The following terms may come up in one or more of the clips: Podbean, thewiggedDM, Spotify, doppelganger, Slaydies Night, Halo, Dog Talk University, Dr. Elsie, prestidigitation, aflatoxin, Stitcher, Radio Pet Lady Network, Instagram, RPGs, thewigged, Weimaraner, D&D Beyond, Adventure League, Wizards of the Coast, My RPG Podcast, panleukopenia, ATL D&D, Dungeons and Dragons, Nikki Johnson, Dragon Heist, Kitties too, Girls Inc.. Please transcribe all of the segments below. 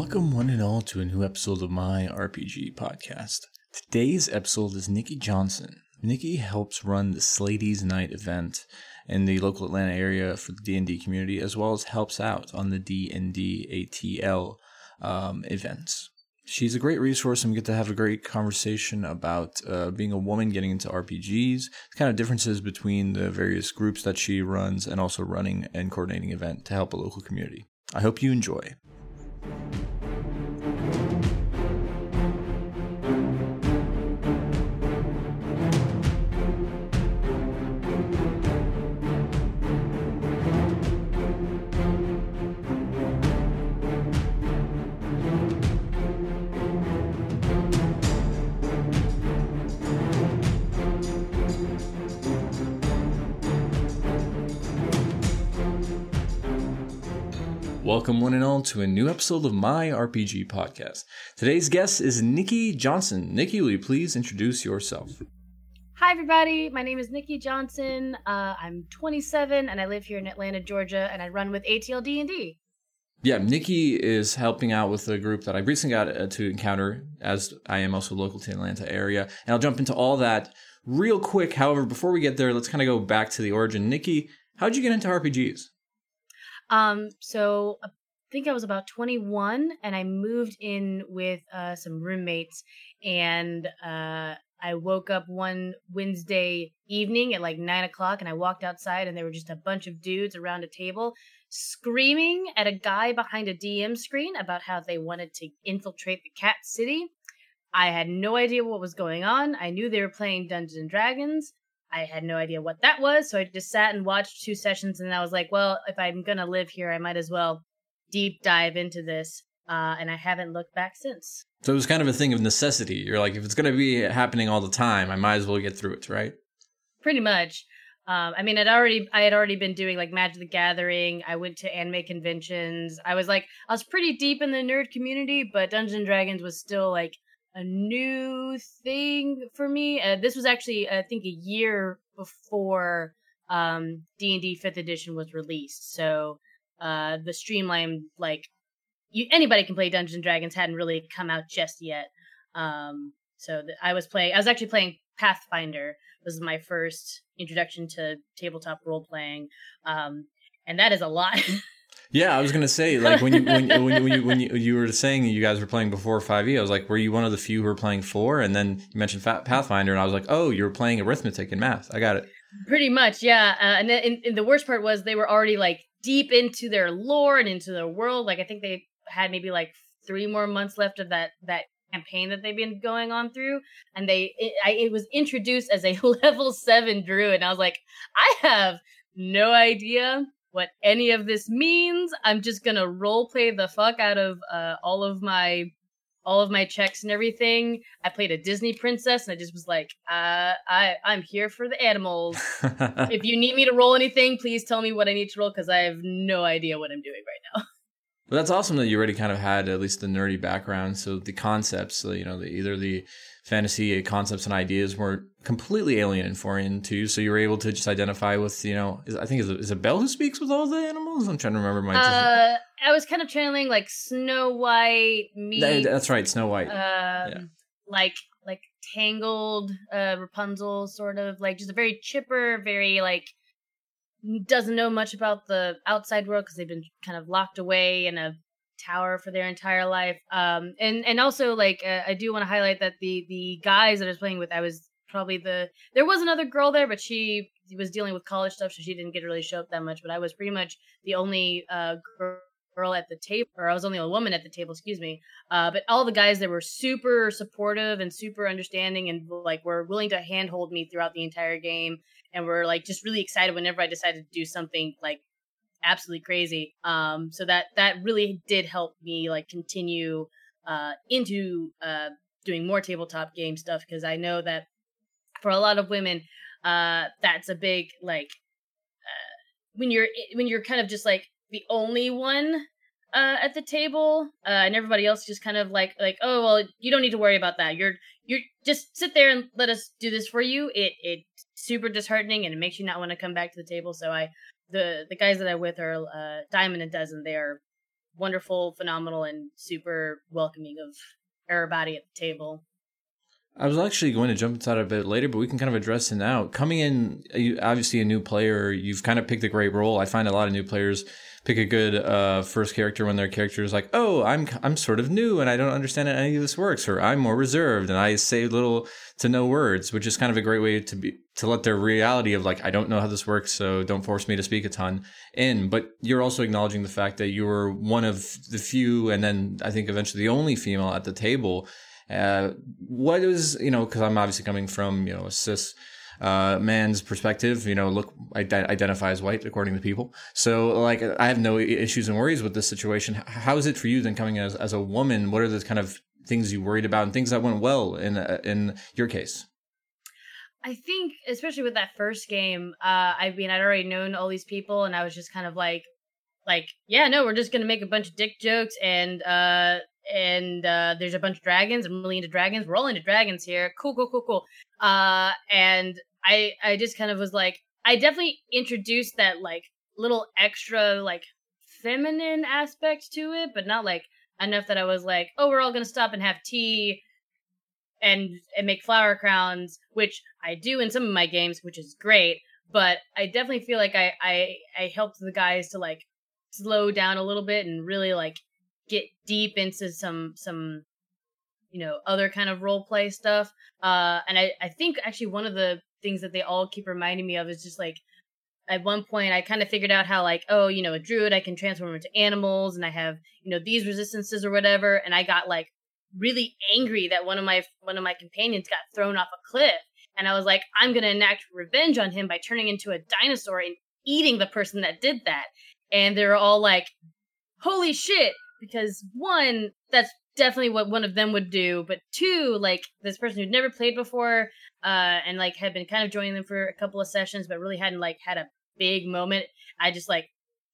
Welcome one and all to a new episode of My RPG Podcast. Today's episode is Nikki Johnson. Nikki helps run the Slaydies Night event in the local Atlanta area for the D&D community, as well as helps out on the D&D ATL events. She's a great resource, and we get to have a great conversation about being a woman getting into RPGs, the kind of differences between the various groups that she runs, and also running and coordinating an event to help a local community. I hope you enjoy. Welcome one and all to a new episode of My RPG Podcast. Today's guest is Nikki Johnson. Nikki, will you please introduce yourself? Hi, everybody. My name is Nikki Johnson. I'm 27 and I live here in Atlanta, Georgia, and I run with ATL D&D. Yeah, Nikki is helping out with a group that I recently got to encounter, as I am also local to the Atlanta area. And I'll jump into all that real quick. However, before we get there, let's kind of go back to the origin. Nikki, how'd you get into RPGs? So I think I was about 21 and I moved in with some roommates, and I woke up one Wednesday evening at like 9 o'clock, and I walked outside and there were just a bunch of dudes around a table screaming at a guy behind a DM screen about how they wanted to infiltrate the Cat City. I had no idea what was going on. I knew they were playing Dungeons and Dragons. I had no idea what that was, so I just sat and watched two sessions, and I was like, well, if I'm going to live here, I might as well deep dive into this, and I haven't looked back since. So it was kind of a thing of necessity. You're like, if it's going to be happening all the time, I might as well get through it, right? Pretty much. I mean, I had already been doing, like, Magic the Gathering. I went to anime conventions. I was pretty deep in the nerd community, but Dungeons & Dragons was still, like, a new thing for me. This was actually, I think, a year before D&D 5th edition was released. So the streamlined, like, anybody can play Dungeons and Dragons hadn't really come out just yet. I was actually playing Pathfinder. This was my first introduction to tabletop role-playing. And that is a lot. Yeah, I was gonna say, like, when you were saying you guys were playing before 5e, I was like, were you one of the few who were playing 4? And then you mentioned Pathfinder, and I was like, oh, you were playing arithmetic and math. I got it. Pretty much, yeah. And the worst part was they were already like deep into their lore and into their world. Like, I think they had maybe like 3 more months left of that campaign that they've been going on through, and it was introduced as a level 7 druid, and I was like, I have no idea what any of this means. I'm just gonna roleplay the fuck out of all of my checks and everything. I played a Disney princess, and I just was like, I'm here for the animals. If you need me to roll anything, please tell me what I need to roll, because I have no idea what I'm doing right now. Well, that's awesome that you already kind of had at least the nerdy background. So the concepts, either the fantasy concepts and ideas weren't completely alien and foreign to you. So you were able to just identify with, I think is it Belle who speaks with all the animals? I'm trying to remember my. I was kind of channeling like Snow White. That's right, Snow White. Yeah. Like Tangled, Rapunzel, sort of like just a very chipper, very like, doesn't know much about the outside world because they've been kind of locked away in a tower for their entire life. And also, like, I do want to highlight that the guys that I was playing with, I was probably there was another girl there, but she was dealing with college stuff, so she didn't get to really show up that much. But I was pretty much the only girl at the table, or I was only a woman at the table, excuse me. But all the guys there were super supportive and super understanding, and like were willing to handhold me throughout the entire game. And we're like just really excited whenever I decided to do something like absolutely crazy. So that really did help me like continue into doing more tabletop game stuff, because I know that for a lot of women, that's a big like when you're kind of just like the only one at the table, and everybody else just kind of like, oh well, you don't need to worry about that. You're just sit there and let us do this for you. It's super disheartening, and it makes you not want to come back to the table. So the guys that I'm with are a dime and a dozen. They are wonderful, phenomenal, and super welcoming of everybody at the table. I was actually going to jump inside a bit later, but we can kind of address it now. Coming in, obviously a new player, you've kind of picked a great role. I find a lot of new players pick a good first character when their character is like, oh, I'm sort of new and I don't understand how any of this works, or I'm more reserved and I say little to no words, which is kind of a great way to let their reality of like, I don't know how this works, so don't force me to speak a ton in. But you're also acknowledging the fact that you were one of the few, and then I think eventually the only female at the table. What is, you know, because I'm obviously coming from, you know, a cis man's perspective, you know, look, I identify as white according to people. So like, I have no issues and worries with this situation. How is it for you then coming as a woman? What are the kind of things you worried about and things that went well in your case? I think, especially with that first game, I mean, I'd already known all these people and I was just kind of like, yeah, no, we're just going to make a bunch of dick jokes and there's a bunch of dragons. I'm really into dragons. We're all into dragons here. Cool. And I just kind of was like, I definitely introduced that like little extra like feminine aspect to it, but not like enough that I was like, oh, we're all gonna stop and have tea and make flower crowns, which I do in some of my games, which is great. But I definitely feel like I helped the guys to like slow down a little bit and really like get deep into some, you know, other kind of role play stuff. And I think actually one of the things that they all keep reminding me of is just like, at one point I kind of figured out how like, oh, you know, a druid, I can transform into animals and I have, you know, these resistances or whatever. And I got like really angry that one of my companions got thrown off a cliff. And I was like, I'm going to enact revenge on him by turning into a dinosaur and eating the person that did that. And they're all like, holy shit. Because one, that's definitely what one of them would do. But two, like this person who'd never played before and like had been kind of joining them for a couple of sessions, but really hadn't like had a big moment. I just like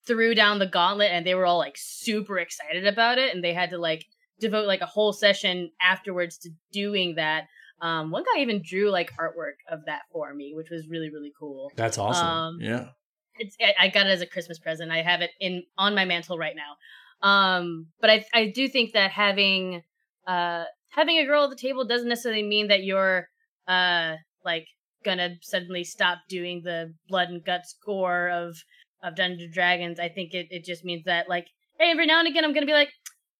threw down the gauntlet and they were all like super excited about it. And they had to like devote like a whole session afterwards to doing that. One guy even drew like artwork of that for me, which was really, really cool. That's awesome. Yeah. I got it as a Christmas present. I have it on my mantle right now. But I do think that having a girl at the table doesn't necessarily mean that you're, like gonna suddenly stop doing the blood and guts gore of Dungeons and Dragons. I think it just means that like, hey, every now and again, I'm gonna be like,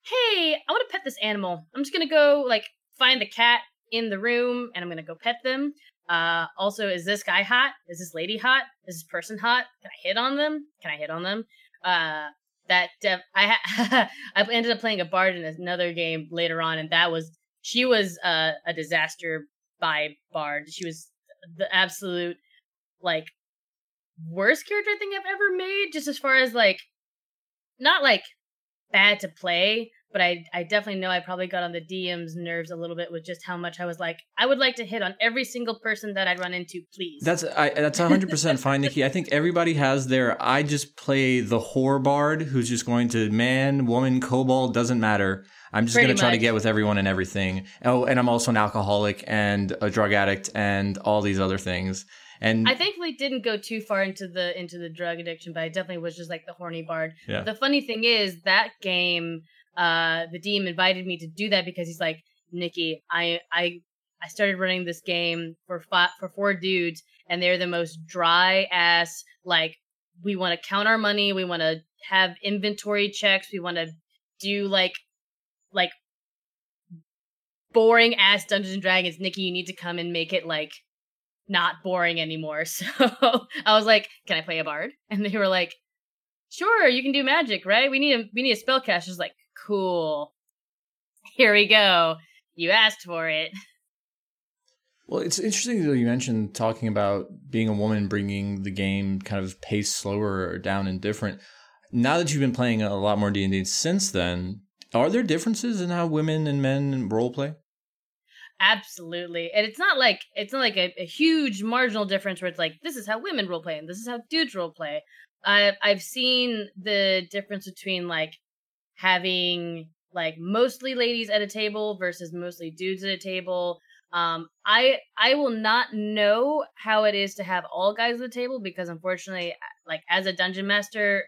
hey, I want to pet this animal. I'm just gonna go like find the cat in the room and I'm gonna go pet them. Also, is this guy hot? Is this lady hot? Is this person hot? Can I hit on them? I ended up playing a bard in another game later on, and she was a disaster by bard. She was the absolute like worst character I think I've ever made, just as far as like not like bad to play, but I definitely know I probably got on the DM's nerves a little bit with just how much I was like, I would like to hit on every single person that I'd run into, please. That's 100% fine, Nikki. I think everybody has their, I just play the whore bard who's just going to man, woman, kobold, doesn't matter. I'm just going to try to get with everyone and everything. Oh, and I'm also an alcoholic and a drug addict and all these other things. And I thankfully didn't go too far into the drug addiction, but I definitely was just like the horny bard. Yeah. The funny thing is that game, the DM invited me to do that because he's like, Nikki, I started running this game for four dudes, and they're the most dry ass. Like, we want to count our money, we want to have inventory checks, we want to do like boring ass Dungeons and Dragons. Nikki, you need to come and make it like not boring anymore. So I was like, can I play a bard? And they were like, sure, you can do magic, right? We need a spellcaster. I was like, cool, here we go. You asked for it. Well, it's interesting that you mentioned talking about being a woman, bringing the game kind of pace slower or down and different. Now that you've been playing a lot more D&D since then, are there differences in how women and men role play? Absolutely. And it's not like a huge marginal difference where it's like, this is how women role play and this is how dudes role play. I've seen the difference between like having like mostly ladies at a table versus mostly dudes at a table. I will not know how it is to have all guys at the table because unfortunately, like as a dungeon master,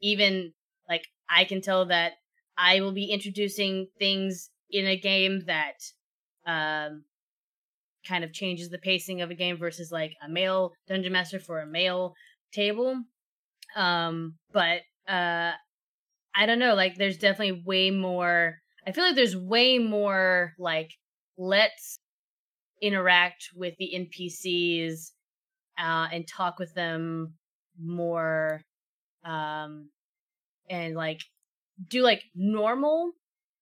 even like I can tell that I will be introducing things in a game that kind of changes the pacing of a game versus like a male dungeon master for a male table. But I don't know, like there's definitely way more, I feel like there's way more like, let's interact with the NPCs and talk with them more and like do like normal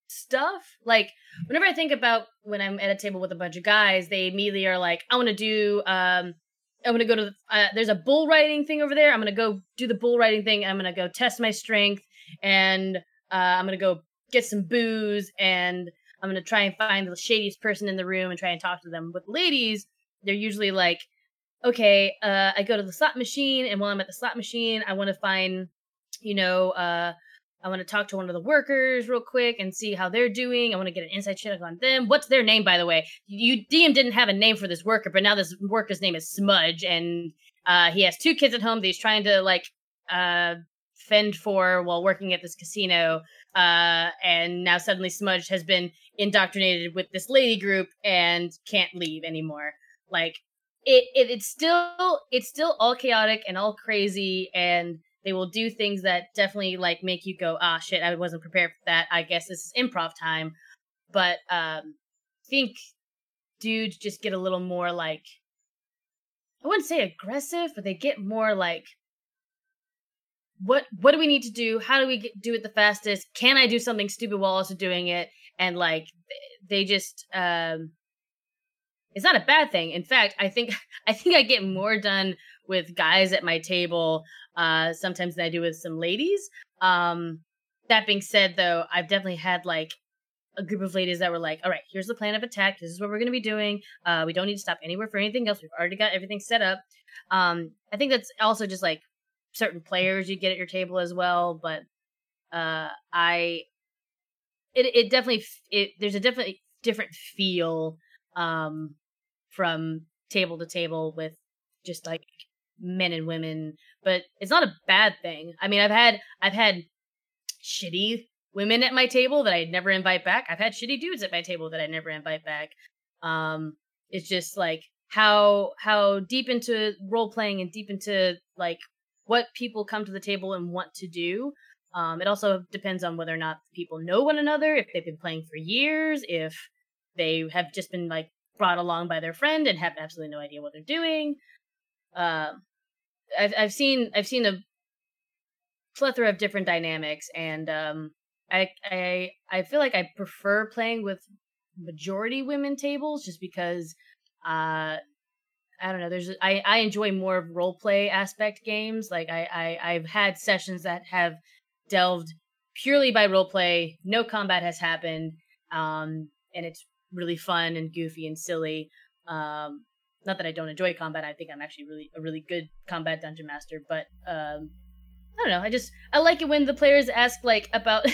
stuff. Like whenever I think about when I'm at a table with a bunch of guys, they immediately are like, I want to do I'm going to go to there's a bull riding thing over there. I'm going to go do the bull riding thing. I'm going to go test my strength and I'm going to go get some booze and I'm going to try and find the shadiest person in the room and try and talk to them. With ladies, they're usually like, okay, I go to the slot machine, and while I'm at the slot machine, I want to find, I want to talk to one of the workers real quick and see how they're doing. I want to get an inside check on them. What's their name, by the way? You DM didn't have a name for this worker, but now this worker's name is Smudge, and he has 2 kids at home that he's trying to, fend for while working at this casino, and now suddenly Smudge has been indoctrinated with this lady group and can't leave anymore. Like it's still all chaotic and all crazy, and they will do things that definitely like make you go, ah shit, I wasn't prepared for that. I guess this is improv time. But I think dudes just get a little more like, I wouldn't say aggressive, but they get more like, What do we need to do? How do we do it the fastest? Can I do something stupid while also doing it? And like they just it's not a bad thing. In fact, I think I get more done with guys at my table sometimes than I do with some ladies. That being said, though, I've definitely had like a group of ladies that were like, all right, here's the plan of attack. This is what we're going to be doing. We don't need to stop anywhere for anything else. We've already got everything set up. I think that's also just like certain players you get at your table as well, but there's a definitely different feel from table to table with just like men and women, but it's not a bad thing. I mean, I've had shitty women at my table that I'd never invite back. I've had shitty dudes at my table that I never invite back. It's just like how deep into role playing and deep into like what people come to the table and want to do. It also depends on whether or not people know one another, if they've been playing for years, if they have just been like brought along by their friend and have absolutely no idea what they're doing. I've seen a plethora of different dynamics, and I feel like I prefer playing with majority women tables just because I don't know. I enjoy more of role play aspect games. Like I've had sessions that have delved purely by role play. No combat has happened, and it's really fun and goofy and silly. Not that I don't enjoy combat. I think I'm actually a really good combat dungeon master. But I don't know. I like it when the players ask like about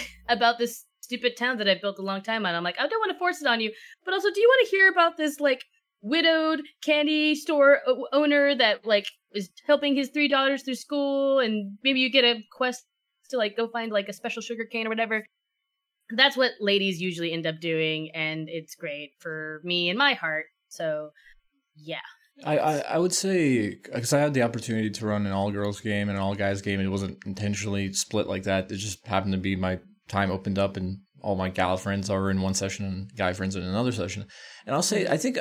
this stupid town that I've built a long time on. I'm like, I don't want to force it on you, but also, do you want to hear about this like widowed candy store owner that like is helping his 3 daughters through school, and maybe you get a quest to like go find like a special sugar cane or whatever? That's what ladies usually end up doing, and it's great for me and my heart. So yeah, I would say, because I had the opportunity to run an all girls game and an all guys game, it wasn't intentionally split like that. It just happened to be my time opened up, and all my gal friends are in one session and guy friends in another session. And I'll say, I think,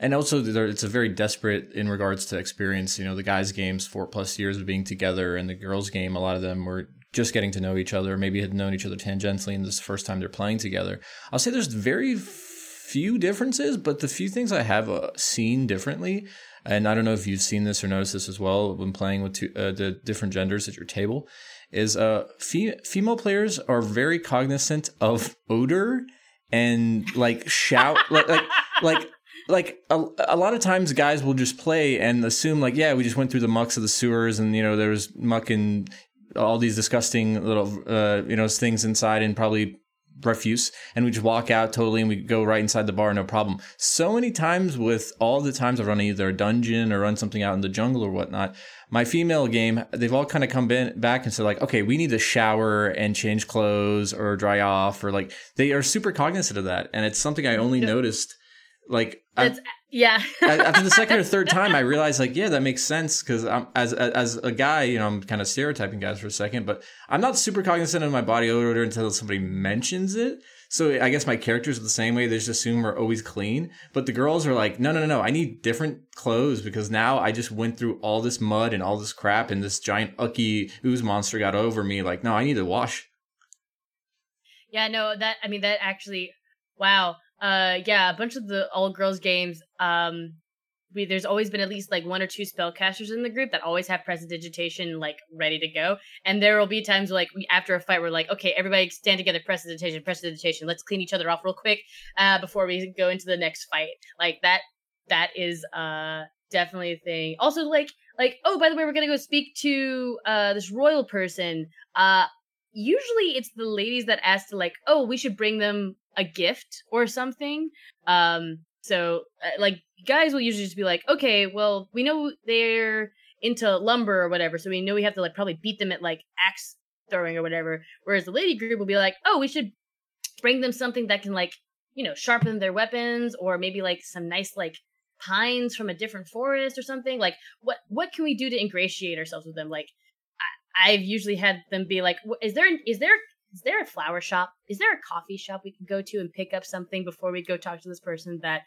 and also it's a very desperate in regards to experience. You know, the guys' games, 4+ years of being together, and the girls' game, a lot of them were just getting to know each other, maybe had known each other tangentially, and this is the first time they're playing together. I'll say there's very few differences, but the few things I have seen differently, and I don't know if you've seen this or noticed this as well when playing with the different genders at your table, is female players are very cognizant of odor and like shout like a lot of times guys will just play and assume like, yeah, we just went through the mucks of the sewers, and you know, there was muck and all these disgusting little things inside, and probably refuse, and we just walk out totally, and we go right inside the bar, no problem. So many times with all the times I've run either a dungeon or run something out in the jungle or whatnot, my female game, they've all kind of come back and said like, okay, we need to shower and change clothes or dry off, or like they are super cognizant of that. And it's something I only noticed like after the second or third time, I realized like, yeah, that makes sense, because I'm as a guy, you know, I'm kind of stereotyping guys for a second, but I'm not super cognizant of my body odor until somebody mentions it. So I guess my characters are the same way. They just assume we're always clean. But the girls are like, no, I need different clothes, because now I just went through all this mud and all this crap, and this giant ucky ooze monster got over me. Like, no, I need to wash. Yeah, no, that actually, wow. A bunch of the all girls games, there's always been at least like one or two spellcasters in the group that always have prestidigitation like ready to go. And there will be times like after a fight, we're like, okay, everybody stand together, prestidigitation. Let's clean each other off real quick before we go into the next fight. Like that is definitely a thing. Also like, oh, by the way, we're gonna go speak to this royal person. Usually it's the ladies that ask to like, oh, we should bring them a gift or something. So guys will usually just be like, okay, well, we know they're into lumber or whatever, so we know we have to like probably beat them at like axe throwing or whatever. Whereas the lady group will be like, oh, we should bring them something that can like, you know, sharpen their weapons, or maybe like some nice like pines from a different forest or something. Like what can we do to ingratiate ourselves with them? Like I've usually had them be like, is there a flower shop? Is there a coffee shop we can go to and pick up something before we go talk to this person that,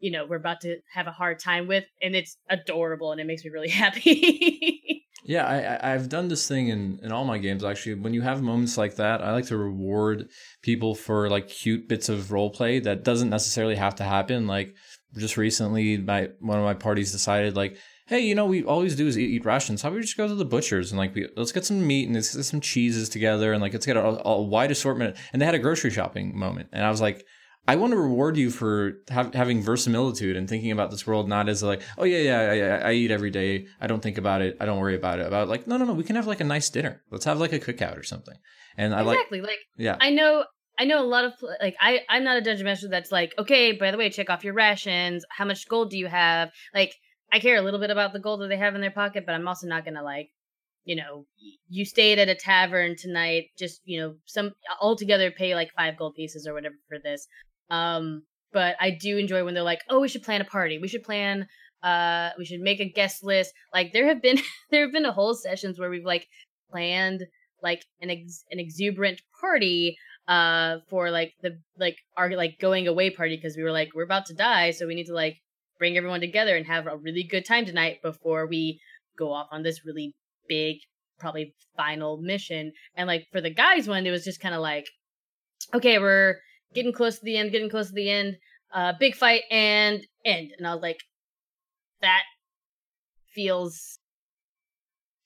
you know, we're about to have a hard time with? And it's adorable, and it makes me really happy. Yeah, I've done this thing in all my games, actually. When you have moments like that, I like to reward people for, like, cute bits of role play that doesn't necessarily have to happen. Like, just recently, one of my parties decided, like, hey, you know, we always do is eat rations. How about we just go to the butcher's and like, let's get some meat and let's get some cheeses together, and like, let's get a wide assortment. And they had a grocery shopping moment, and I was like, I want to reward you for having verisimilitude and thinking about this world not as like, oh yeah, I eat every day. I don't think about it. I don't worry about it. About like, no, we can have like a nice dinner. Let's have like a cookout or something. And yeah, I know a lot of, like, I'm not a dungeon master that's like, okay, by the way, check off your rations. How much gold do you have? Like, I care a little bit about the gold that they have in their pocket, but I'm also not going to, like, you know, you stayed at a tavern tonight, just, you know, some altogether pay like 5 gold pieces or whatever for this. But I do enjoy when they're like, oh, we should plan a party. We should plan, we should make a guest list. Like there have been a whole sessions where we've like planned like an exuberant party for like the, like our like going away party. 'Cause we were like, we're about to die. So we need to like bring everyone together and have a really good time tonight before we go off on this really big, probably final mission. And like for the guys one, it was just kind of like, okay, we're getting close to the end, big fight and end. And I was like, that feels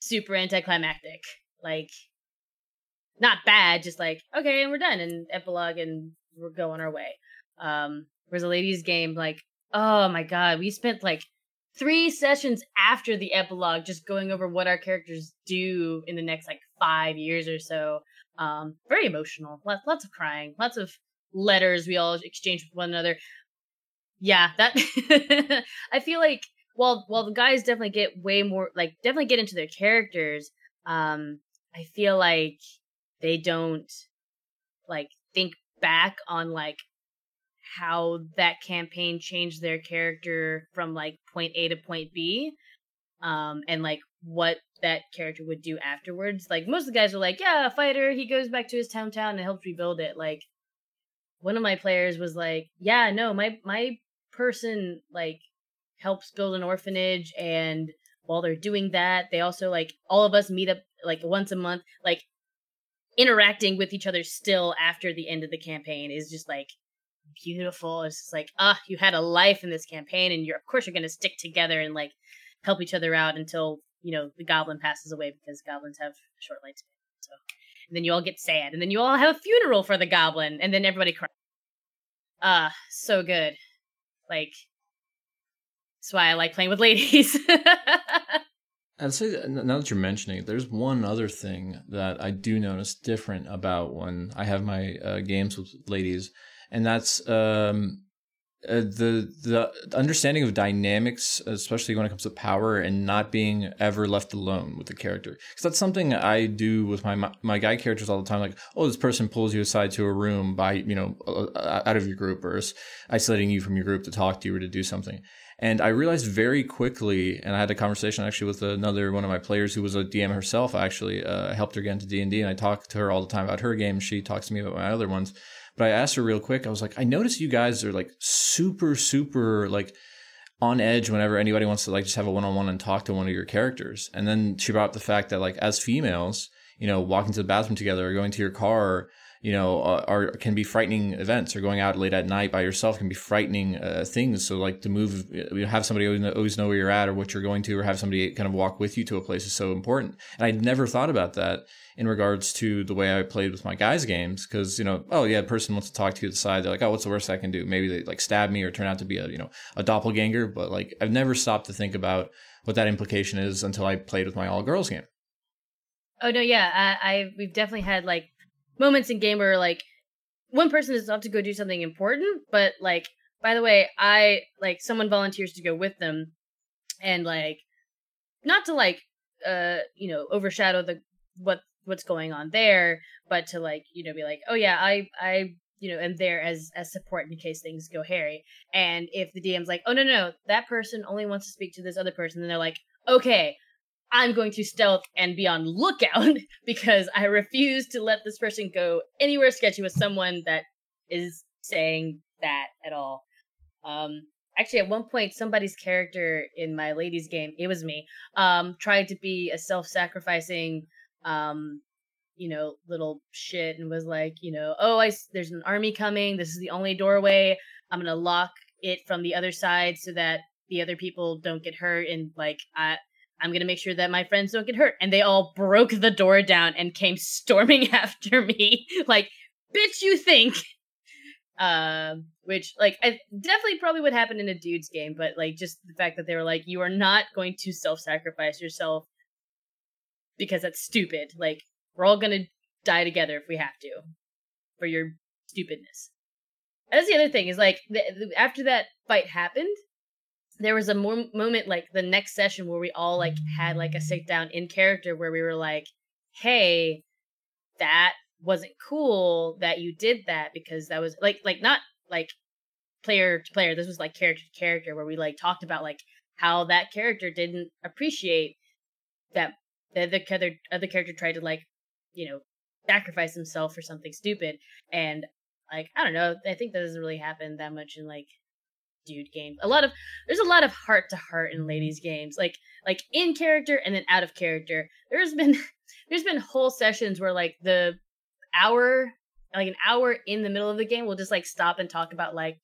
super anticlimactic. Like, not bad, just like, okay, and we're done, and epilogue, and we're going our way. Whereas a ladies game, like, oh my god, we spent like 3 sessions after the epilogue just going over what our characters do in the next like 5 years or so. Very emotional. Lots of crying. Lots of letters we all exchange with one another. Yeah, that I feel like while the guys definitely get way more like definitely get into their characters, I feel like they don't like think back on like how that campaign changed their character from like point A to point B, and like what that character would do afterwards. Like most of the guys are like, yeah, a fighter, he goes back to his town and helps rebuild it. Like one of my players was like, yeah, no, my person like helps build an orphanage, and while they're doing that, they also like all of us meet up like once a month, like interacting with each other still after the end of the campaign is just like beautiful. It's just like, you had a life in this campaign, and of course you're going to stick together and like help each other out until, you know, the goblin passes away, because goblins have a short lifespan. So, and then you all get sad, and then you all have a funeral for the goblin, and then everybody cries. So good. Like, that's why I like playing with ladies. I'd say that now that you're mentioning it, there's one other thing that I do notice different about when I have my games with ladies, and that's the understanding of dynamics, especially when it comes to power and not being ever left alone with the character. Because that's something I do with my guy characters all the time. Like, oh, this person pulls you aside to a room by, you know, out of your group, or is isolating you from your group to talk to you or to do something. And I realized very quickly, and I had a conversation actually with another one of my players who was a DM herself, actually. I helped her get into D&D, and I talk to her all the time about her game. She talks to me about my other ones. But I asked her real quick, I was like, I noticed you guys are like super, super like on edge whenever anybody wants to like just have a one-on-one and talk to one of your characters. And then she brought up the fact that like as females, you know, walking to the bathroom together or going to your car, you know, can be frightening events, or going out late at night by yourself can be frightening things. So like to move, have somebody always know where you're at or what you're going to, or have somebody kind of walk with you to a place is so important. And I'd never thought about that in regards to the way I played with my guys' games. Cause you know, oh yeah, a person wants to talk to you to the side. They're like, oh, what's the worst I can do? Maybe they like stab me or turn out to be a doppelganger. But like, I've never stopped to think about what that implication is until I played with my all girls game. Oh no. Yeah. We've definitely had like moments in game where like one person is off to go do something important, but like, by the way, I like someone volunteers to go with them, and like not to like overshadow what's going on there, but to like, you know, be like, oh yeah, I you know am there as support in case things go hairy. And if the DM's like, oh no, that person only wants to speak to this other person, then they're like, okay, I'm going to stealth and be on lookout because I refuse to let this person go anywhere sketchy with someone that is saying that at all. Actually, at one point, somebody's character in my ladies' game, it was me, tried to be a self-sacrificing, little shit, and was like, there's an army coming. This is the only doorway. I'm going to lock it from the other side so that the other people don't get hurt, and like, I'm going to make sure that my friends don't get hurt. And they all broke the door down and came storming after me. Like, bitch, you think? Which, like, I definitely probably would happen in a dude's game. But, like, just the fact that they were like, you are not going to self-sacrifice yourself because that's stupid. Like, we're all going to die together if we have to for your stupidness. And that's the other thing is, like, after that fight happened, there was a moment like the next session where we all like had like a sit down in character where we were like, hey, that wasn't cool that you did that, because that was like not like player to player. This was like character to character, where we like talked about like how that character didn't appreciate that the other character tried to like, sacrifice himself for something stupid. And like, I don't know. I think that doesn't really happen that much in like dude games. There's a lot of heart to heart in ladies games, like in character and then out of character. There's been whole sessions where like an hour in the middle of the game, we'll just like stop and talk about like,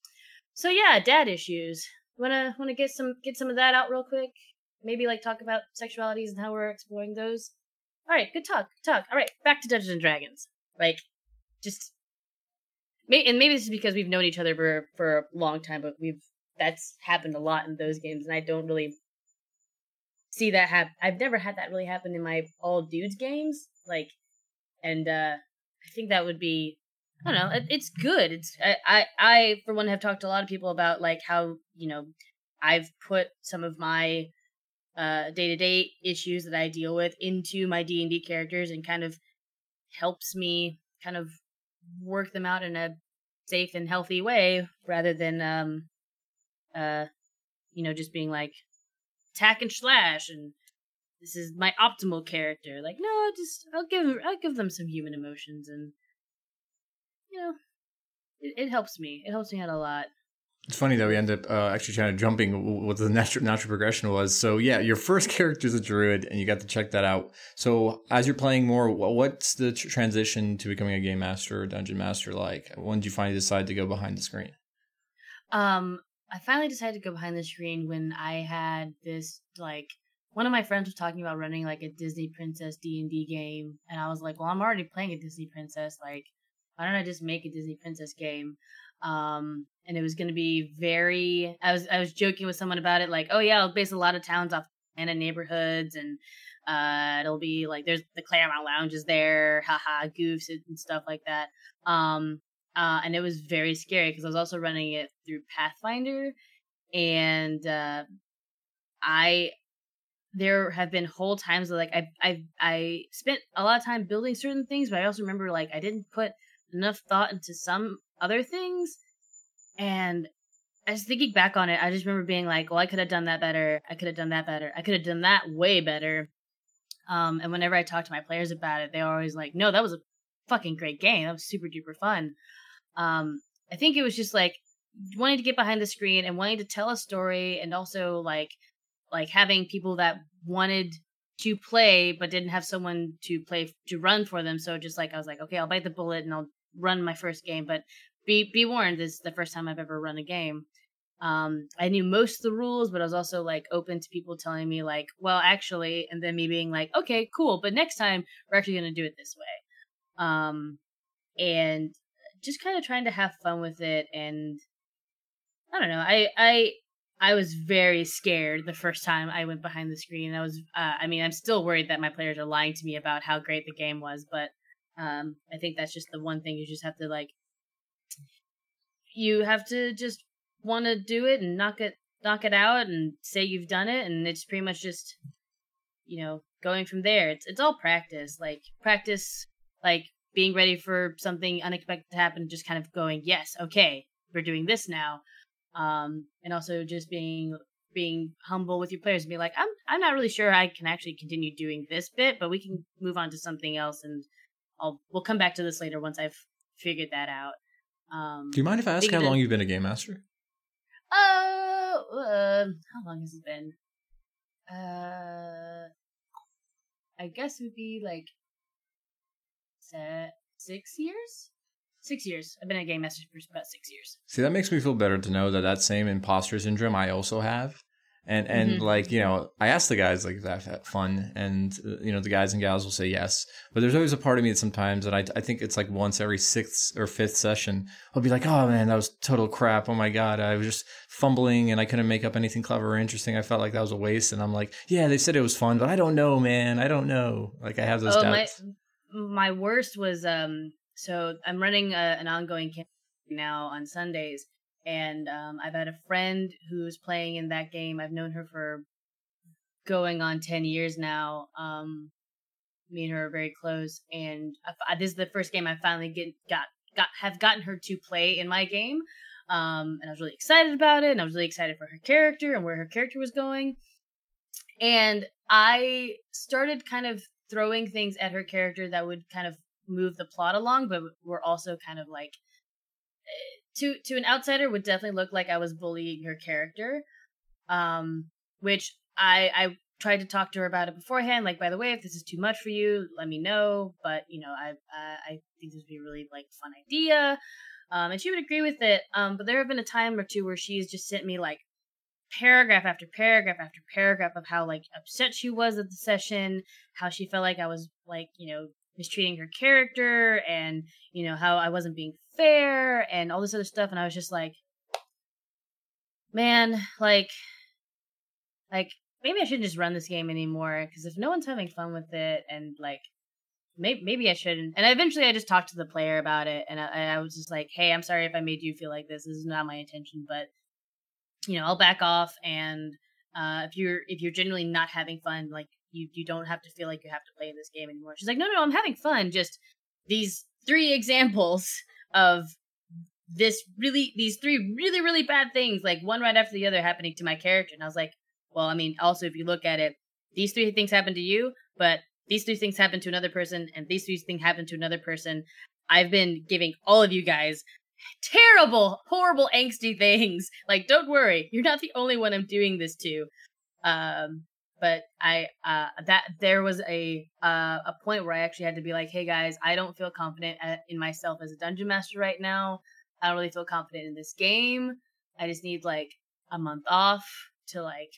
so yeah, dad issues. Wanna get some of that out real quick? Maybe like talk about sexualities and how we're exploring those. All right, good talk. All right, back to Dungeons and Dragons. Like, just. And maybe this is because we've known each other for a long time, but that's happened a lot in those games, and I don't really see that happen. I've never had that really happen in my all dudes games, like, and I think that would be, I don't know, it's good. I for one have talked to a lot of people about like how I've put some of my day-to-day issues that I deal with into my D&D characters, and kind of helps me kind of work them out in a safe and healthy way, rather than just being like attack and slash and this is my optimal character. Like, no, I'll give them some human emotions, and it helps me. It helps me out a lot. It's funny that we end up actually kind of jumping what the natural progression was. So yeah, your first character is a druid, and you got to check that out. So as you're playing more, what's the transition to becoming a game master or dungeon master like? When did you finally decide to go behind the screen? I finally decided to go behind the screen when I had this, like, one of my friends was talking about running like a Disney Princess D&D game, and I was like, well, I'm already playing a Disney Princess. Like, why don't I just make a Disney Princess game? And it was going to be I was joking with someone about it, like, oh yeah, I'll base a lot of towns off and in neighborhoods, and it'll be like there's the Claremont Lounge is there, haha, goofs and stuff like that. And it was very scary because I was also running it through Pathfinder, and there have been whole times that, like, I spent a lot of time building certain things, but I also remember, like, I didn't put enough thought into some other things, and I was thinking back on it, I just remember being like, well, I could have done that better. I could have done that better. I could have done that way better. And whenever I talk to my players about it, they're always like, no, that was a fucking great game. That was super duper fun. I think it was just like wanting to get behind the screen and wanting to tell a story, and also like having people that wanted to play but didn't have someone to play to run for them. So just like I was like, okay, I'll bite the bullet and I'll run my first game, but be warned, this is the first time I've ever run a game. I knew most of the rules, but I was also like open to people telling me like, well, actually, and then me being like, okay, cool, but next time we're actually going to do it this way. And just kind of trying to have fun with it. And I don't know, I was very scared the first time I went behind the screen. I was, I mean, I'm still worried that my players are lying to me about how great the game was, but I think that's just the one thing you just have to like, you have to just want to do it and knock it out and say you've done it, and it's pretty much just, you know, going from there. It's all practice, like being ready for something unexpected to happen, just kind of going, yes, okay, we're doing this now. And also just being humble with your players and be like, I'm not really sure I can actually continue doing this bit, but we can move on to something else, and we'll come back to this later once I've figured that out. Do you mind if I ask how long you've been a game master? How long has it been? I guess it would be like 6 years? 6 years. I've been a game master for about 6 years. See, that makes me feel better to know that same imposter syndrome I also have. And mm-hmm. like, you know, I asked the guys, like, that had fun, and, you know, the guys and gals will say yes. But there's always a part of me that sometimes, and I think it's like once every 6th or 5th session, I'll be like, oh, man, that was total crap. Oh, my God. I was just fumbling and I couldn't make up anything clever or interesting. I felt like that was a waste. And I'm like, yeah, they said it was fun, but I don't know, man. I don't know. Like, I have those doubts. My worst was, so I'm running an ongoing campaign now on Sundays. And I've had a friend who's playing in that game. I've known her for going on 10 years now. Me and her are very close. And this is the first game I finally have gotten her to play in my game. And I was really excited about it. And I was really excited for her character and where her character was going. And I started kind of throwing things at her character that would kind of move the plot along, but were also kind of like... To an outsider would definitely look like I was bullying her character, which I tried to talk to her about it beforehand. Like, by the way, if this is too much for you, let me know. But, you know, I think this would be a really, like, fun idea. And she would agree with it. But there have been a time or two where she's just sent me, like, paragraph after paragraph after paragraph of how, like, upset she was at the session, how she felt like I was, like, you know, mistreating her character, and, you know, how I wasn't being fair and all this other stuff. And I was just like, man, like maybe I shouldn't just run this game anymore, because if no one's having fun with it, and like maybe I shouldn't. And eventually I just talked to the player about it, and I was just like, hey, I'm sorry if I made you feel like this is not my intention, but, you know, I'll back off, and if you're generally not having fun, like, you don't have to feel like you have to play this game anymore. She's like, no, I'm having fun. Just these 3 examples of these 3 really, really bad things, like one right after the other, happening to my character. And I was like, well, I mean, also, if you look at it, these 3 things happened to you, but these 3 things happened to another person, and these 3 things happened to another person. I've been giving all of you guys terrible, horrible, angsty things. Like, don't worry. You're not the only one I'm doing this to. But there was a point where I actually had to be like, hey guys, I don't feel confident in myself as a dungeon master right now. I don't really feel confident in this game. I just need like a month off to like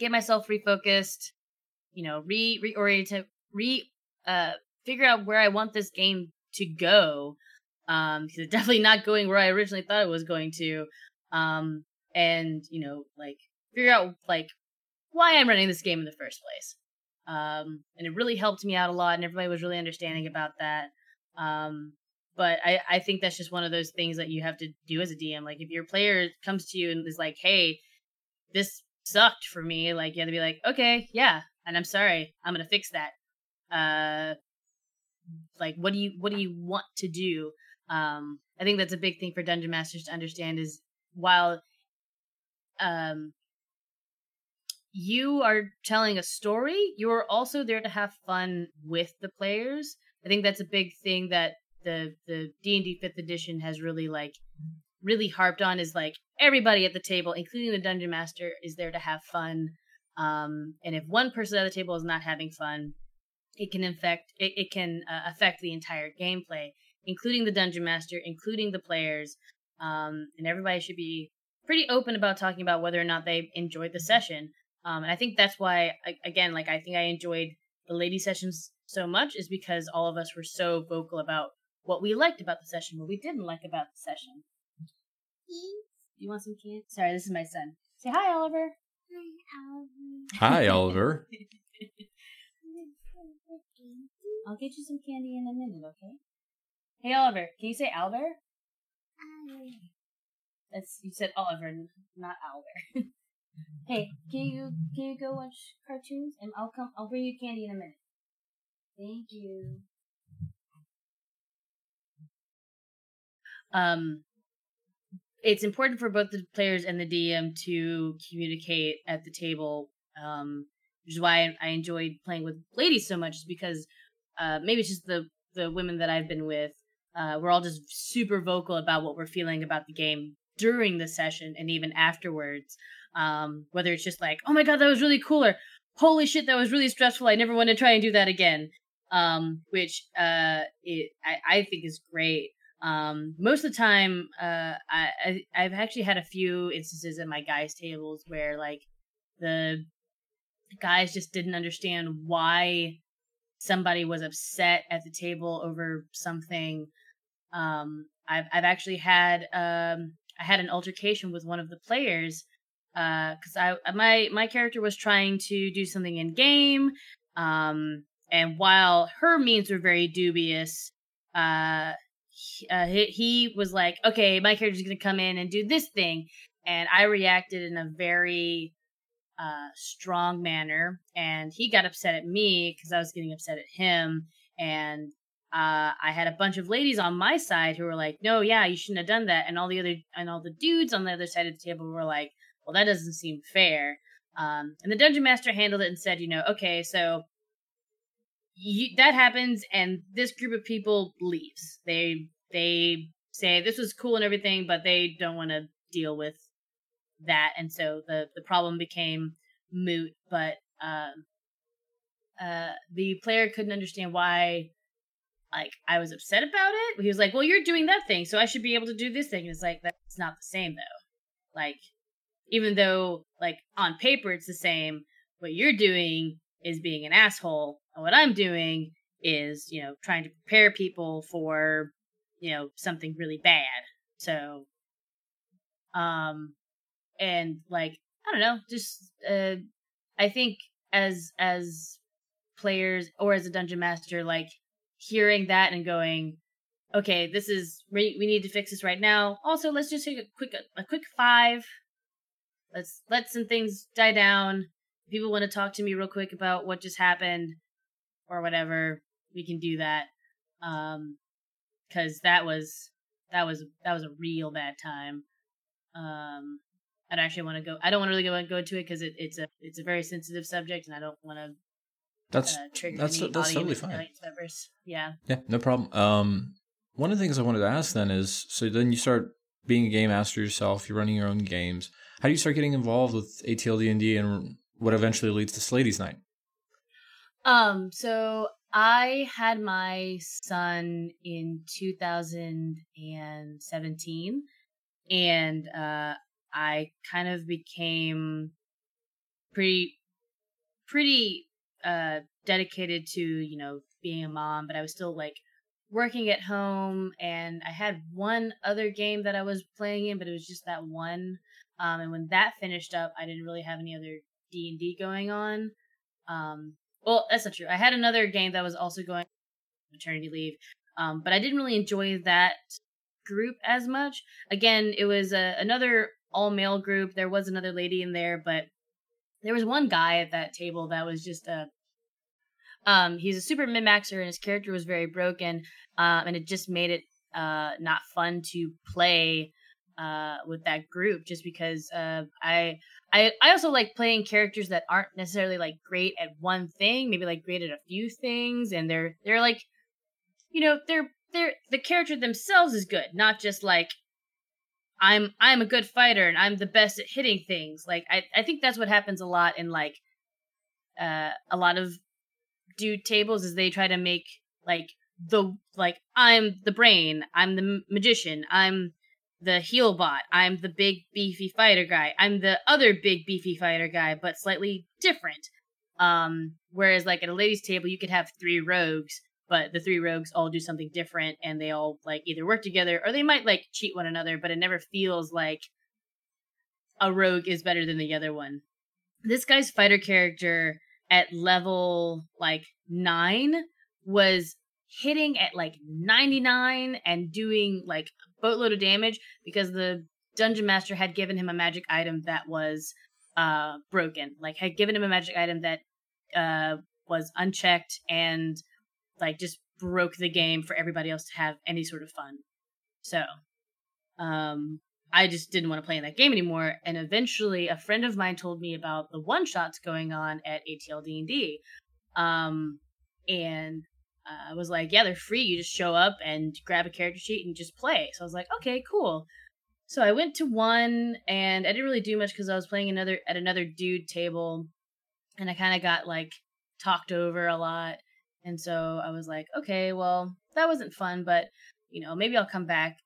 get myself refocused, you know, figure out where I want this game to go. Because it's definitely not going where I originally thought it was going to. And, you know, like figure out like why I'm running this game in the first place. And it really helped me out a lot, and everybody was really understanding about that. But I think that's just one of those things that you have to do as a DM. Like, if your player comes to you and is like, hey, this sucked for me, like, you have to be like, okay, yeah, and I'm sorry, I'm going to fix that. Like, what do you want to do? I think that's a big thing for Dungeon Masters to understand is while you are telling a story, you are also there to have fun with the players. I think that's a big thing that the D&D 5th edition has really harped on, is like everybody at the table, including the Dungeon Master, is there to have fun. And if one person at the table is not having fun, it can affect the entire gameplay, including the Dungeon Master, including the players. And everybody should be pretty open about talking about whether or not they enjoyed the session. And I think that's why, again, like, I think I enjoyed the lady sessions so much, is because all of us were so vocal about what we liked about the session, what we didn't like about the session. You want some candy? Sorry, this is my son. Say hi, Oliver. Hi, Oliver. Hi, Oliver. I'll get you some candy in a minute, okay? Hey, Oliver, can you say Albert? You said Oliver, not Albert. Hey, can you go watch cartoons, and I'll bring you candy in a minute. Thank you. It's important for both the players and the DM to communicate at the table, which is why I enjoyed playing with ladies so much, because maybe it's just the women that I've been with, we're all just super vocal about what we're feeling about the game during the session and even afterwards. Whether it's just like, oh my god, that was really cool, or holy shit, that was really stressful, I never want to try and do that again. Which I think is great. Most of the time, I've actually had a few instances at my guys' tables where, like, the guys just didn't understand why somebody was upset at the table over something. I've actually had I had an altercation with one of the players because my character was trying to do something in game, and while her means were very dubious, he was like, okay, my character's gonna come in and do this thing, and I reacted in a very strong manner, and he got upset at me because I was getting upset at him, and I had a bunch of ladies on my side who were like, no, yeah, you shouldn't have done that, and all the dudes on the other side of the table were like, well, that doesn't seem fair. And the Dungeon Master handled it and said, you know, okay, so that happens, and this group of people leaves. They say this was cool and everything, but they don't want to deal with that, and so the problem became moot. But the player couldn't understand why, like, I was upset about it. He was like, well, you're doing that thing, so I should be able to do this thing. And it's like, that's not the same, though. Like, even though, like, on paper it's the same, what you're doing is being an asshole, and what I'm doing is, you know, trying to prepare people for, you know, something really bad. So, and, like, I don't know, just, I think as players or as a Dungeon Master, like, hearing that and going, okay, this is, we need to fix this right now. Also, let's just take a quick five. Let's let some things die down. If people want to talk to me real quick about what just happened or whatever, we can do that. 'Cause that was a real bad time. I don't actually want to go. I don't want to really go into it because it's a very sensitive subject, and I don't want to. That's totally fine. Yeah, no problem. One of the things I wanted to ask then is, so then you start being a game master yourself. You're running your own games. How do you start getting involved with ATL D&D and what eventually leads to Slaydies Night? So I had my son in 2017, and I kind of became pretty dedicated to, you know, being a mom, but I was still, like, working at home, and I had one other game that I was playing in, but it was just that one. And when that finished up, I didn't really have any other D&D going on. Well, that's not true. I had another game that was also going on maternity leave, but I didn't really enjoy that group as much. Again, it was another all-male group. There was another lady in there, but there was one guy at that table that was just a... he's a super min-maxer, and his character was very broken, and it just made it not fun to play with that group, just because I also like playing characters that aren't necessarily like great at one thing, maybe like great at a few things, and they're like, you know, they're the character themselves is good, not just like I'm a good fighter and I'm the best at hitting things. Like I think that's what happens a lot in like a lot of dude tables is they try to make like I'm the brain, I'm the magician, I'm the heel bot, I'm the big beefy fighter guy, I'm the other big beefy fighter guy, but slightly different. Whereas like at a ladies' table you could have three rogues, but the three rogues all do something different and they all like either work together or they might like cheat one another, but it never feels like a rogue is better than the other one. This guy's fighter character at level like 9 was hitting at like 99 and doing like a boatload of damage because the dungeon master had given him a magic item that was broken, like had given him a magic item that was unchecked and like just broke the game for everybody else to have any sort of fun. So I just didn't want to play in that game anymore, and eventually a friend of mine told me about the one-shots going on at ATL D&D, and I was like, yeah, they're free, you just show up and grab a character sheet and just play. So I was like, okay, cool. So I went to one, and I didn't really do much because I was playing at another dude table, and I kind of got, like, talked over a lot, and so I was like, okay, well, that wasn't fun, but, you know, maybe I'll come back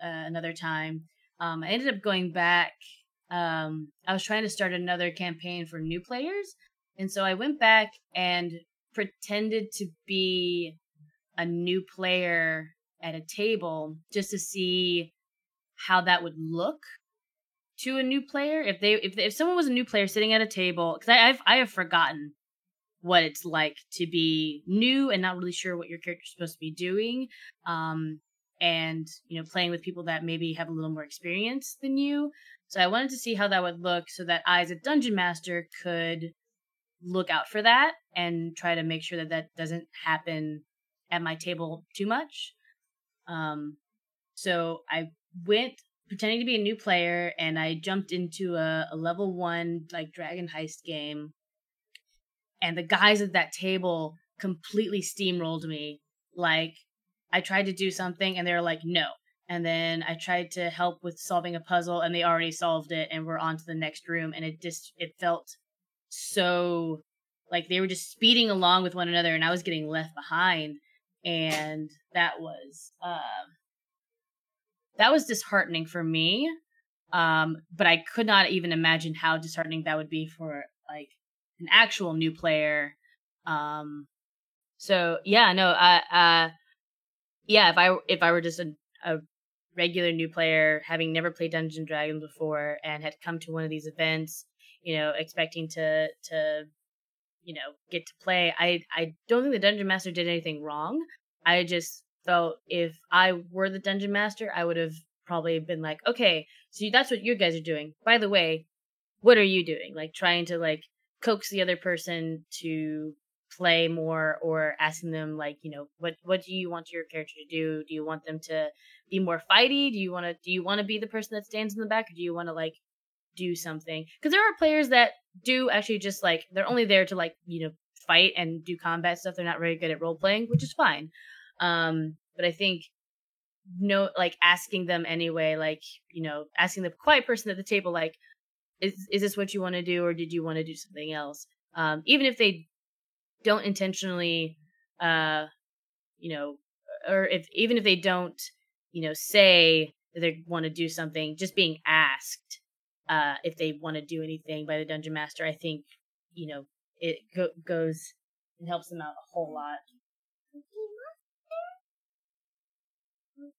another time. I ended up going back. I was trying to start another campaign for new players. And so I went back and pretended to be a new player at a table just to see how that would look to a new player. If someone was a new player sitting at a table, because I have forgotten what it's like to be new and not really sure what your character's supposed to be doing. And, you know, playing with people that maybe have a little more experience than you. So I wanted to see how that would look so that I, as a dungeon master, could look out for that and try to make sure that that doesn't happen at my table too much. So I went pretending to be a new player, and I jumped into a level 1, like, Dragon Heist game. And the guys at that table completely steamrolled me, like... I tried to do something and they were like, no. And then I tried to help with solving a puzzle and they already solved it and we're on to the next room. And it felt so like they were just speeding along with one another and I was getting left behind. And that was disheartening for me. But I could not even imagine how disheartening that would be for like an actual new player. Yeah, if I were just a regular new player, having never played Dungeons and Dragons before, and had come to one of these events, you know, expecting to you know, get to play, I don't think the Dungeon Master did anything wrong. I just felt if I were the Dungeon Master, I would have probably been like, okay, so that's what you guys are doing. By the way, what are you doing? Like trying to like coax the other person to play more, or asking them like, you know, what do you want your character to do? Do you want them to be more fighty? Do you want to be the person that stands in the back, or do you want to like do something? Because there are players that do actually just like they're only there to like, you know, fight and do combat stuff. They're not very good at role playing, which is fine. But I think no, like asking them anyway, like, you know, asking the quiet person at the table like, is this what you want to do, or did you want to do something else? Even if they don't intentionally, you know, or if they don't, you know, say that they want to do something, just being asked if they want to do anything by the Dungeon Master, I think, you know, it goes and helps them out a whole lot.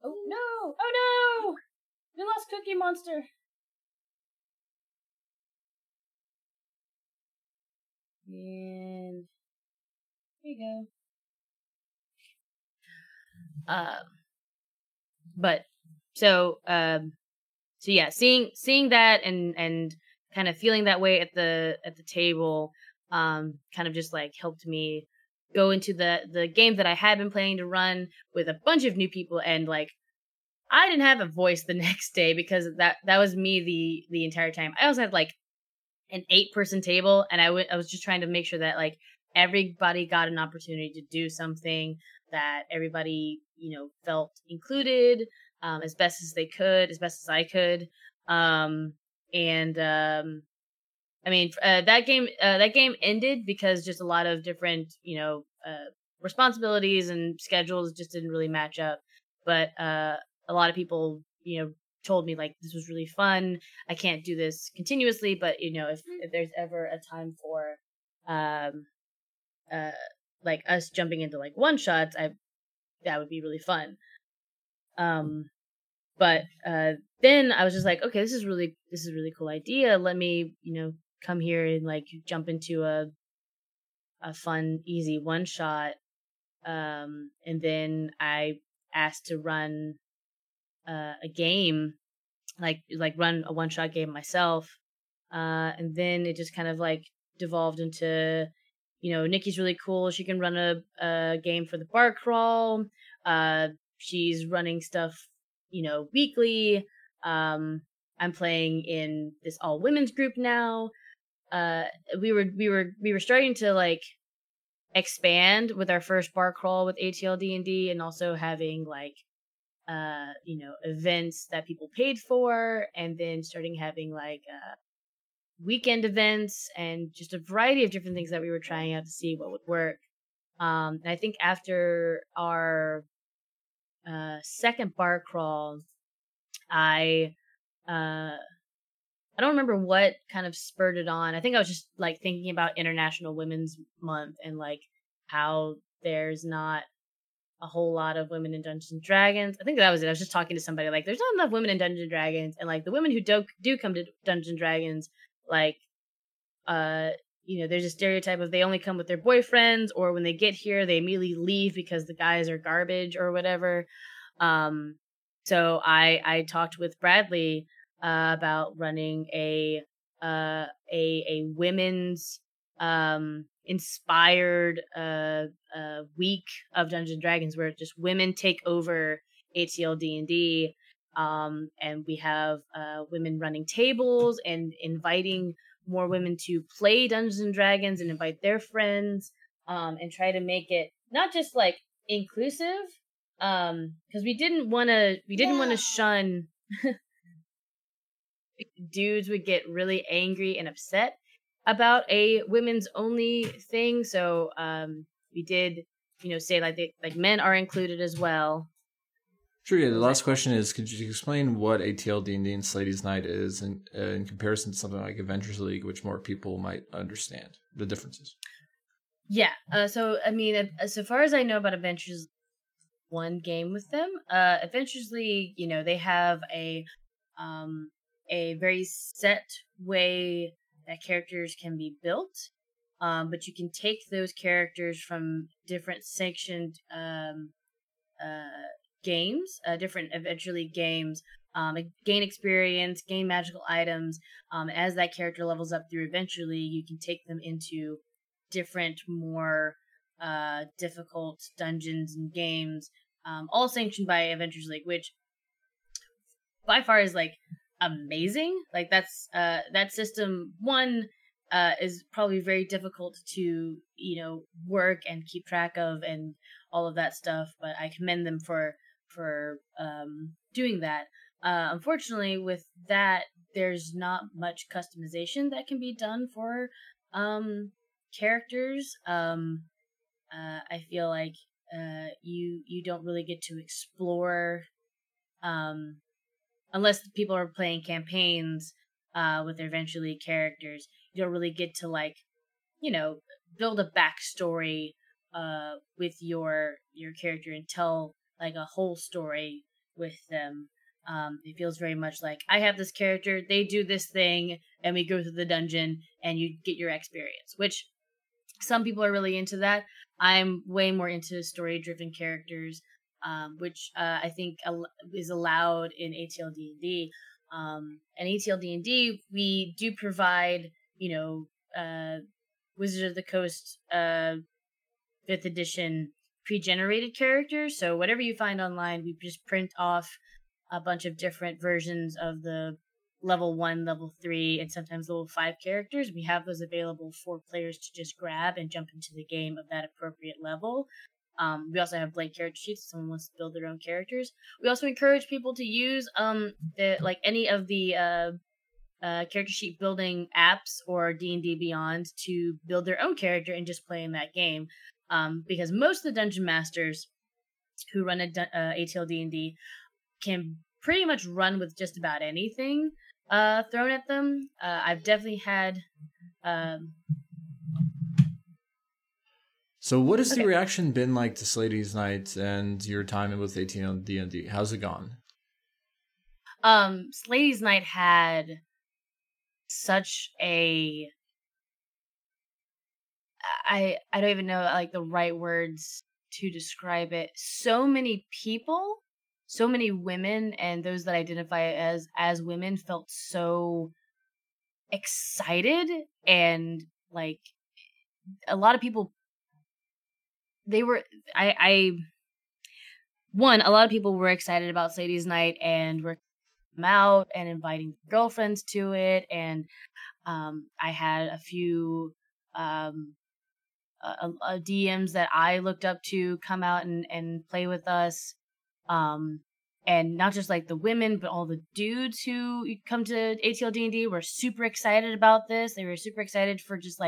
Oh no! We lost Cookie Monster. And there you go. So yeah, seeing that and kind of feeling that way at the table, kind of just like helped me go into the game that I had been planning to run with a bunch of new people, and like I didn't have a voice the next day because that was me the entire time. I also had like an 8-person table, and I was just trying to make sure that like everybody got an opportunity to do something, that everybody, you know, felt included as best as they could, as best as I could. That game ended because just a lot of different, you know, responsibilities and schedules just didn't really match up. But a lot of people, you know, told me like this was really fun. I can't do this continuously, but you know, if there's ever a time for like us jumping into like one shots, that would be really fun. But then I was just like, okay, this is a really cool idea. Let me, you know, come here and like jump into a fun, easy one shot. And then I asked to run a game, like run a one shot game myself. And then it just kind of like devolved into, you know, Nikki's really cool. She can run a game for the bar crawl. She's running stuff, you know, weekly. I'm playing in this all women's group now. We were starting to like expand with our first bar crawl with ATL D&D, and also having like you know, events that people paid for, and then starting having like weekend events and just a variety of different things that we were trying out to see what would work. And I think after our second bar crawl, I don't remember what kind of spurred it on. I think I was just like thinking about International Women's Month and like how there's not a whole lot of women in Dungeons and Dragons. I think that was it. I was just talking to somebody like there's not enough women in Dungeons and Dragons, and like the women who do come to Dungeons and Dragons, like you know, there's a stereotype of they only come with their boyfriends, or when they get here, they immediately leave because the guys are garbage or whatever. So I talked with Bradley about running a women's inspired week of Dungeons and Dragons, where just women take over ATL D&D, and we have women running tables and inviting more women to play Dungeons and Dragons and invite their friends, and try to make it not just like inclusive, because we didn't want to shun dudes would get really angry and upset about a women's only thing. So we did, you know, say like men are included as well. Sure. Yeah. The last question is, could you explain what ATL D&D and Slaydies Night is in comparison to something like Adventure League, which more people might understand the differences? Yeah. So, I mean, so far as I know about Adventure League, one game with them. Adventure League, you know, they have a very set way that characters can be built, but you can take those characters from different sanctioned games, different Adventure League games, gain experience, gain magical items. As that character levels up through Adventure League, you can take them into different, more difficult dungeons and games, all sanctioned by Adventure League, which by far is like amazing. Like that's that system one is probably very difficult to, you know, work and keep track of and all of that stuff, but I commend them for doing that. Unfortunately, with that, there's not much customization that can be done for characters. I feel like you don't really get to explore, unless people are playing campaigns with their Adventure League characters. You don't really get to, like, you know, build a backstory with your character and tell like a whole story with them. It feels very much like I have this character, they do this thing, and we go through the dungeon, and you get your experience, which Some people are really into that. I'm way more into story-driven characters, which I think is allowed in ATL D&D. And ATL D&D, we do provide, Wizards of the Coast 5th edition pre-generated characters. So whatever you find online, we just print off a bunch of different versions of the level 1, level 3, and sometimes level 5 characters. We have those available for players to just grab and jump into the game of that appropriate level. We also have blank character sheets if someone wants to build their own characters. We also encourage people to use any of the character sheet building apps or D&D Beyond to build their own character and just play in that game. Because most of the dungeon masters who run ATL D&D can pretty much run with just about anything thrown at them. I've definitely had... So what has the reaction been like to Slaydies Night and your time with ATL D&D? How's it gone? Slaydies Night had such a... I don't even know the right words to describe it. So many people, so many women, and those that identify as women felt so excited, and a lot of people. A lot of people were excited about Slaydies Night and were coming out and inviting girlfriends to it, and I had a few DMs that I looked up to come out and play with us. And not just the women, but all the dudes who come to ATL D&D were super excited about this. They were super excited for just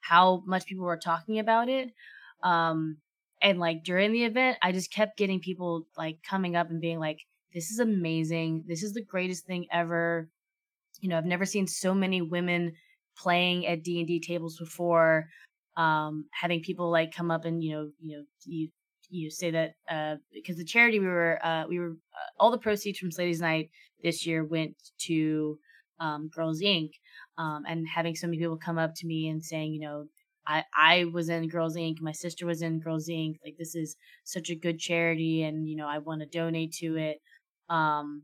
how much people were talking about it. And during the event, I just kept getting people coming up and being like, this is amazing. This is the greatest thing ever. I've never seen so many women playing at D&D tables before. Having people come up and you say that because the charity we were all the proceeds from Slaydies Night this year went to Girls Inc. And having so many people come up to me and saying I was in Girls Inc., my sister was in Girls Inc., this is such a good charity, and I want to donate to it. And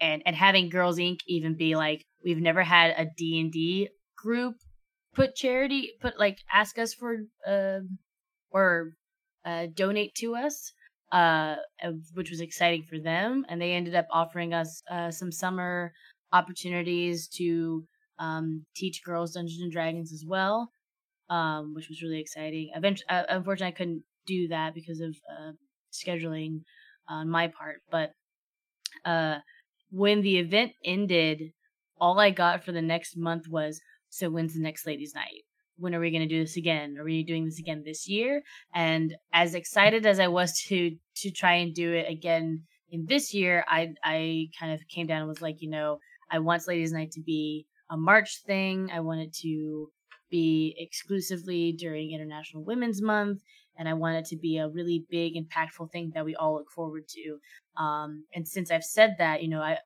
having Girls Inc. even be we've never had a D&D group ask us for or donate to us, which was exciting for them. And they ended up offering us some summer opportunities to teach girls Dungeons and Dragons as well, which was really exciting. Unfortunately, I couldn't do that because of scheduling on my part. But when the event ended, all I got for the next month was, so when's the next Slaydies Night? When are we going to do this again? Are we doing this again this year? And as excited as I was to try and do it again in this year, I kind of came down and was I want Slaydies Night to be a March thing. I want it to be exclusively during International Women's Month. And I want it to be a really big, impactful thing that we all look forward to. And since I've said that, I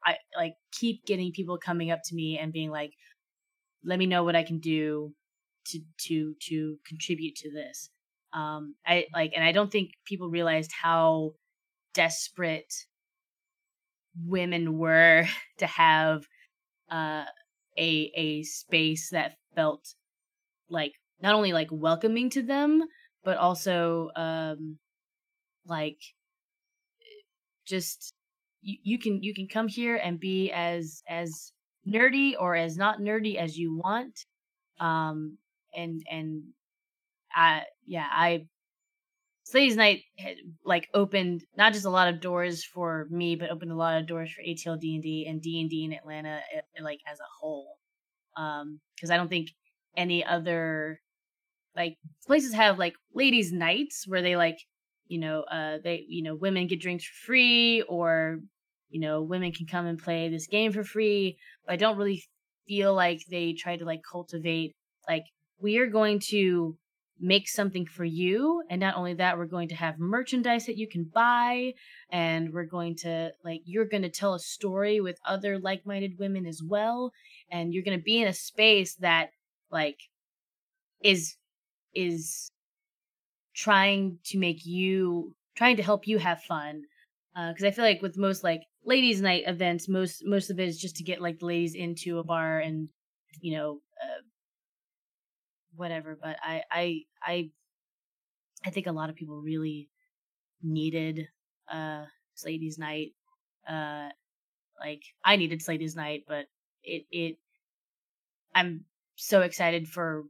keep getting people coming up to me and being like, let me know what I can do to contribute to this. And I don't think people realized how desperate women were to have a space that felt not only welcoming to them, but also just you can come here and be as nerdy or as not nerdy as you want. Slaydies Night had, opened not just a lot of doors for me, but opened a lot of doors for ATL D&D and D&D in Atlanta, as a whole. Because I don't think any other, places have, ladies' nights where they, women get drinks for free, or, women can come and play this game for free. But I don't really feel like they try to, cultivate, we are going to make something for you, and not only that, we're going to have merchandise that you can buy, and we're going to you're going to tell a story with other like-minded women as well, and you're going to be in a space that is is trying to help you have fun. Because I feel like with most like ladies' night events, most of it is just to get like the ladies into a bar and, you know, whatever. But I think a lot of people really needed Slaydies Night. Like I needed Slaydies Night, but it I'm so excited for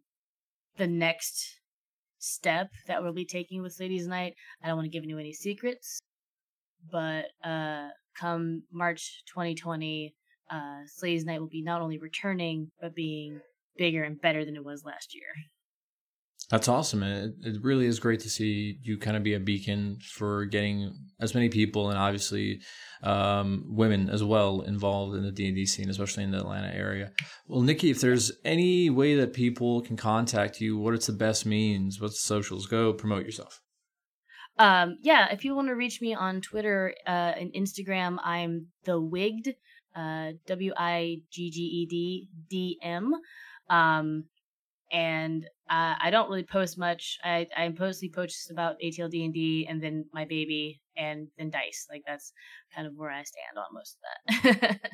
the next step that we'll be taking with Slaydies Night. I don't want to give you any secrets, but come March 2020, Slaydies Night will be not only returning but being bigger and better than it was last year. That's awesome. It really is great to see you kind of be a beacon for getting as many people and obviously women as well involved in the D&D scene, especially in the Atlanta area. Well, Nikki, if there's any way that people can contact you, what's the best means? What's the socials? Go promote yourself. Yeah, if you want to reach me on Twitter and Instagram, I'm thewigged, WIGGED DM. And I don't really post much. I mostly post about ATL D&D and then my baby and then dice. Like that's kind of where I stand on most of that.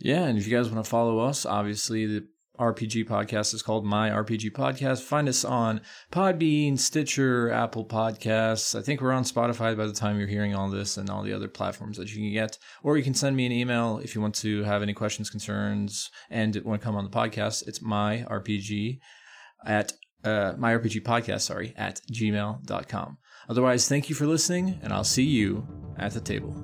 Yeah, and if you guys want to follow us, obviously the RPG podcast is called My RPG Podcast. Find us on Podbean, Stitcher, Apple Podcasts. I think we're on Spotify by the time you're hearing all this and all the other platforms that you can get. Or you can send me an email if you want to have any questions, concerns, and want to come on the podcast. It's my RPG Podcast at gmail.com. Otherwise, thank you for listening, and I'll see you at the table.